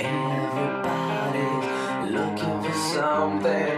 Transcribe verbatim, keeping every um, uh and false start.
Everybody's looking for something.